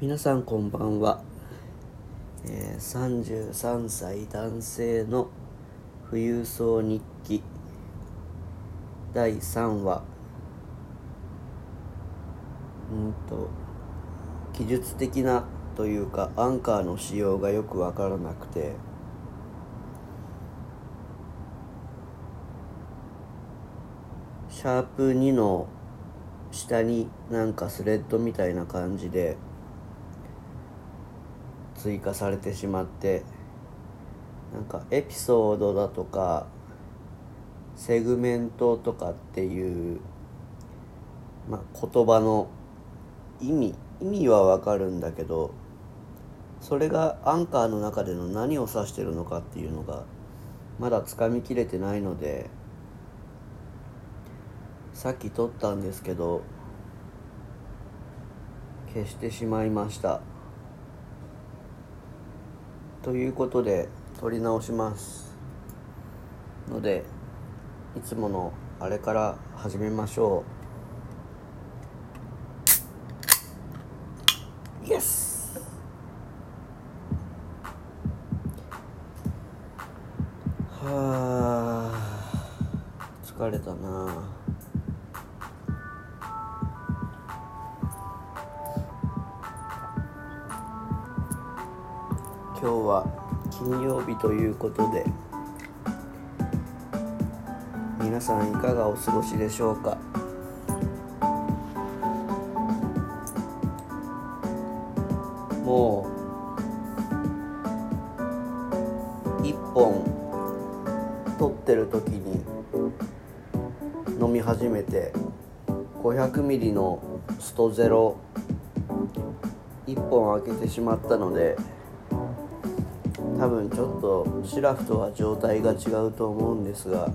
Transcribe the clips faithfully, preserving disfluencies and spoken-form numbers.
皆さんこんばんは、えー、さんじゅうさんさい男性の富裕層日記だいさんわ、うんと記述的なというかアンカーの仕様がよくわからなくて、シャープにの下になんかスレッドみたいな感じで追加されてしまって、なんかエピソードだとかセグメントとかっていう、まあ、言葉の意味意味はわかるんだけど、それがアンカーの中での何を指してるのかっていうのがまだつかみきれてないので、さっき撮ったんですけど消してしまいました。ということで撮り直しますので、いつものあれから始めましょう。イエス。はぁ疲れたな。今日は金曜日ということで、皆さんいかがお過ごしでしょうか。もう一本取ってる時に飲み始めて、ごひゃくミリのストゼロいっぽん開けてしまったので、多分ちょっとシラフとは状態が違うと思うんですが、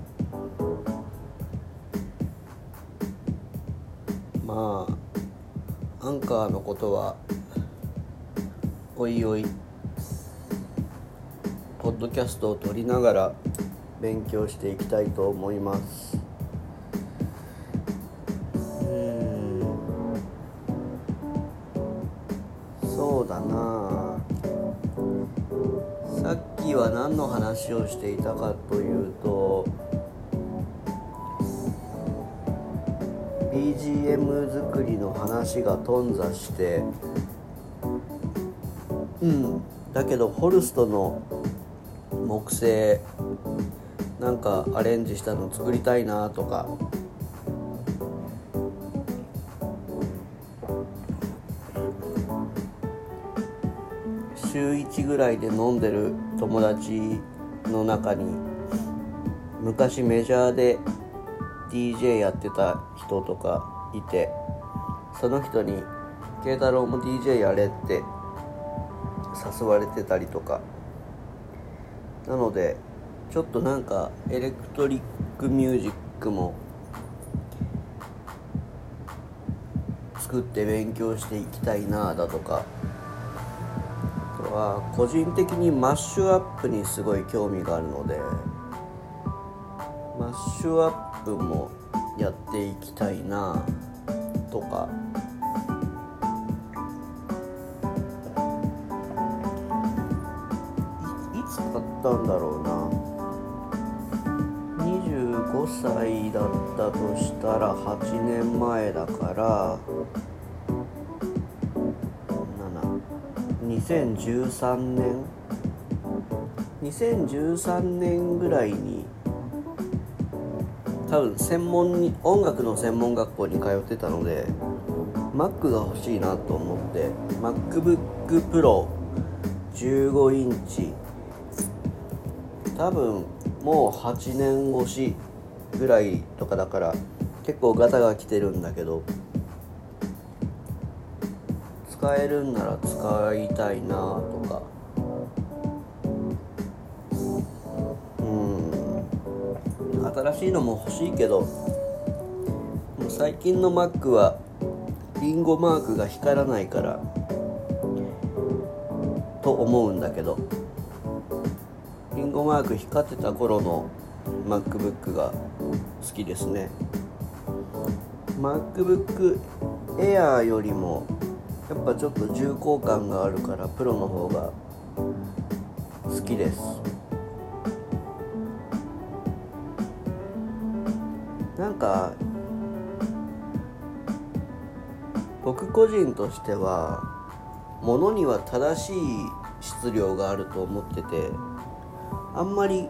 まあアンカーのことはおいおいポッドキャストを撮りながら勉強していきたいと思います。うーんそうだな、さっきは何の話をしていたかというと、 ビージーエム 作りの話が頓挫して、うん、だけどホルストの木製なんかアレンジしたの作りたいなとか、週いちぐらいで飲んでる友達の中に昔メジャーで ディージェー やってた人とかいて、その人に慶太郎も ディージェー やれって誘われてたりとかなので、ちょっとなんかエレクトリックミュージックも作って勉強していきたいなだとか、個人的にマッシュアップにすごい興味があるので、マッシュアップもやっていきたいなとか、い、いつ買ったんだろうな。にじゅうごさいだったとしたらはちねんまえだからにせんじゅうさんねんにせんじゅうさんねんぐらいに多分専門に音楽の専門学校に通ってたので、 Mac が欲しいなと思って MacBook Pro じゅうごインチ、多分もうはちねん越しぐらいとかだから結構ガタが来てるんだけど、使えるんなら使いたいなとか、うん、新しいのも欲しいけど、もう最近の Mac はリンゴマークが光らないからと思うんだけど、リンゴマーク光ってた頃の MacBook が好きですね。MacBook Air よりもやっぱちょっと重厚感があるからプロの方が好きです。なんか僕個人としては物には正しい質量があると思ってて、あんまり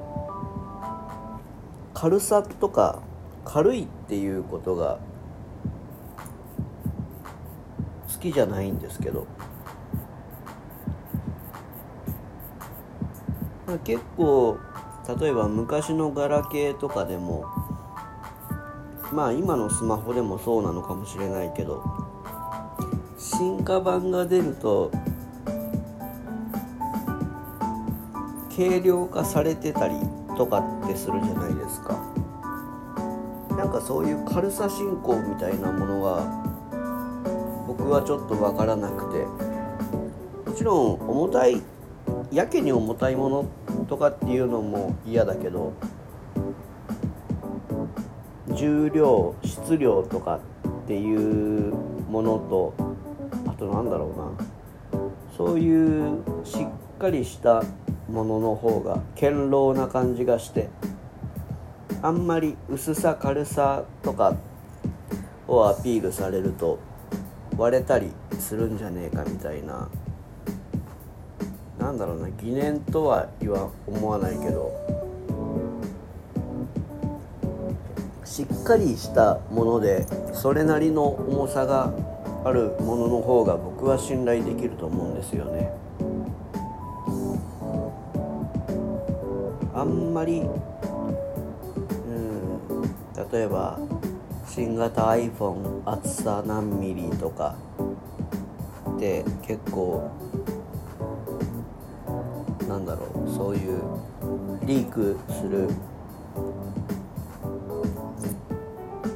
軽さとか軽いっていうことが好きじゃないんですけど、まあ、結構例えば昔のガラケーとかでも、まあ今のスマホでもそうなのかもしれないけど、進化版が出ると軽量化されてたりとかってするじゃないですか。なんかそういう軽さ進行みたいなものが僕はちょっと分からなくて、もちろん重たい、やけに重たいものとかっていうのも嫌だけど、重量、質量とかっていうものと、あとなんだろうな、そういうしっかりしたものの方が堅牢な感じがして、あんまり薄さ軽さとかをアピールされると割れたりするんじゃねえかみたいな、なんだろうな、疑念とは言わ思わないけど、しっかりしたものでそれなりの重さがあるものの方が僕は信頼できると思うんですよね。あんまり、うん、例えば新型 iPhone 厚さ何ミリとかって結構なんだろう、そういうリークする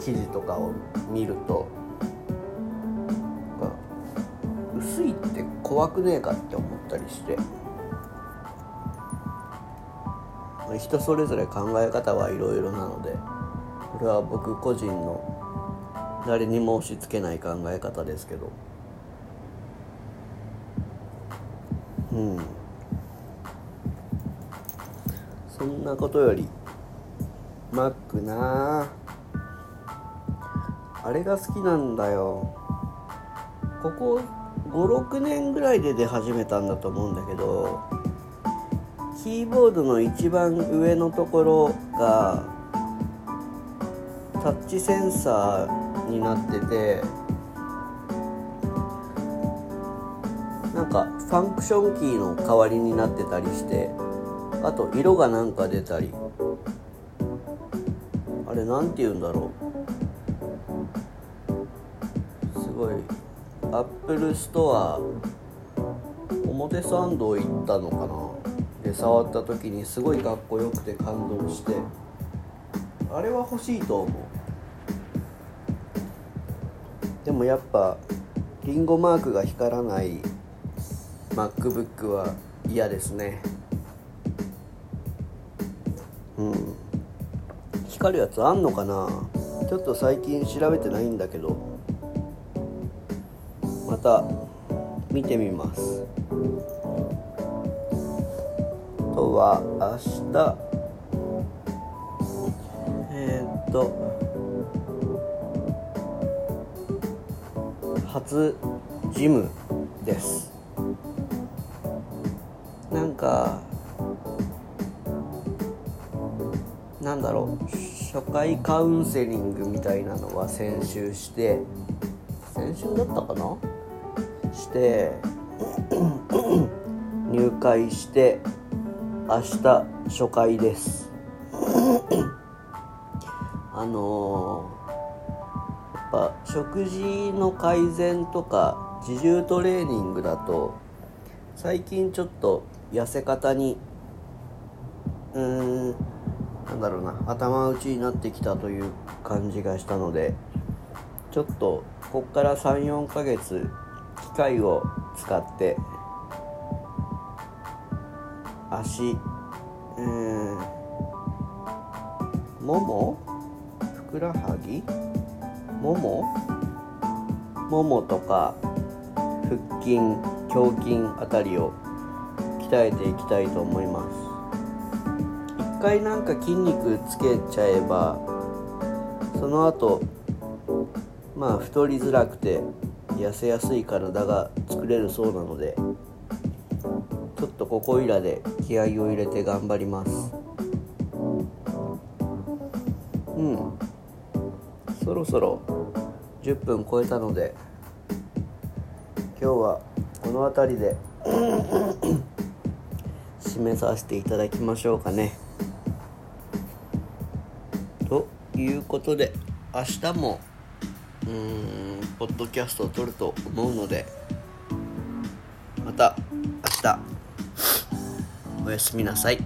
記事とかを見ると、薄いって怖くねえかって思ったりして、人それぞれ考え方はいろいろなので、これは僕個人の誰にも押し付けない考え方ですけど、うん、そんなことより Mac なあ、あれが好きなんだよ。ここ ご,ろく 年ぐらいで出始めたんだと思うんだけど、キーボードの一番上のところがタッチセンサーになってて、なんかファンクションキーの代わりになってたりして、あと色がなんか出たり、あれなんて言うんだろう、すごいアップルストア表参道行ったのかな、で触った時にすごいかっこよくて感動して、あれは欲しいと思う。でもやっぱリンゴマークが光らない MacBook は嫌ですね。うん。光るやつあんのかな？ちょっと最近調べてないんだけど、また見てみます。あとは明日初ジムです。なんかなんだろう、初回カウンセリングみたいなのは先週して先週だったかなして入会して、明日初回です。あのー、やっぱ食事の改善とか自重トレーニングだと、最近ちょっと痩せ方にうーんなんだろうな頭打ちになってきたという感じがしたので、ちょっとこっから さん,よん ヶ月機械を使って足うーんももふくらはぎ、もも、ももとか腹筋、胸筋あたりを鍛えていきたいと思います。一回なんか筋肉つけちゃえばその後、まあ太りづらくて痩せやすい体が作れるそうなので、ちょっとここいらで気合を入れて頑張ります。うん、そろそろじゅっぷん超えたので、今日はこの辺りで締めさせていただきましょうかね。ということで、明日もうーんポッドキャストを撮ると思うので、また明日おやすみなさい。